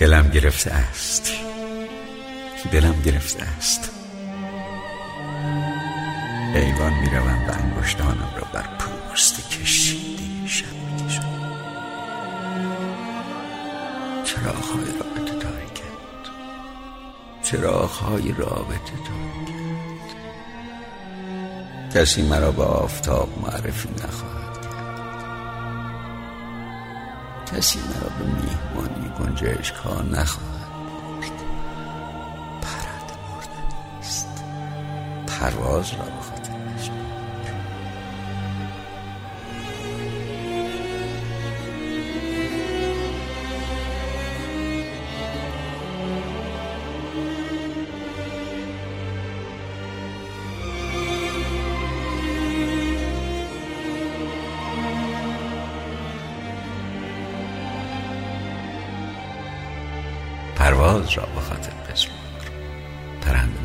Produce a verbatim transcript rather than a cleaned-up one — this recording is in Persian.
دلم گرفته است، دلم گرفته است. ایوان می روم و انگشتانم را بر پوست کشیده شب می کشم. چراغ‌های رابطه تاریکند، چراغ‌های رابطه تاریکند. کسی مرا به آفتاب معرفی نخواهد کرد، کسی مرا به میهمانی گنج عشق‌ها نخواهد. پرواز را بخاطر بسپار. پرواز را بخاطر بسپار. پرنده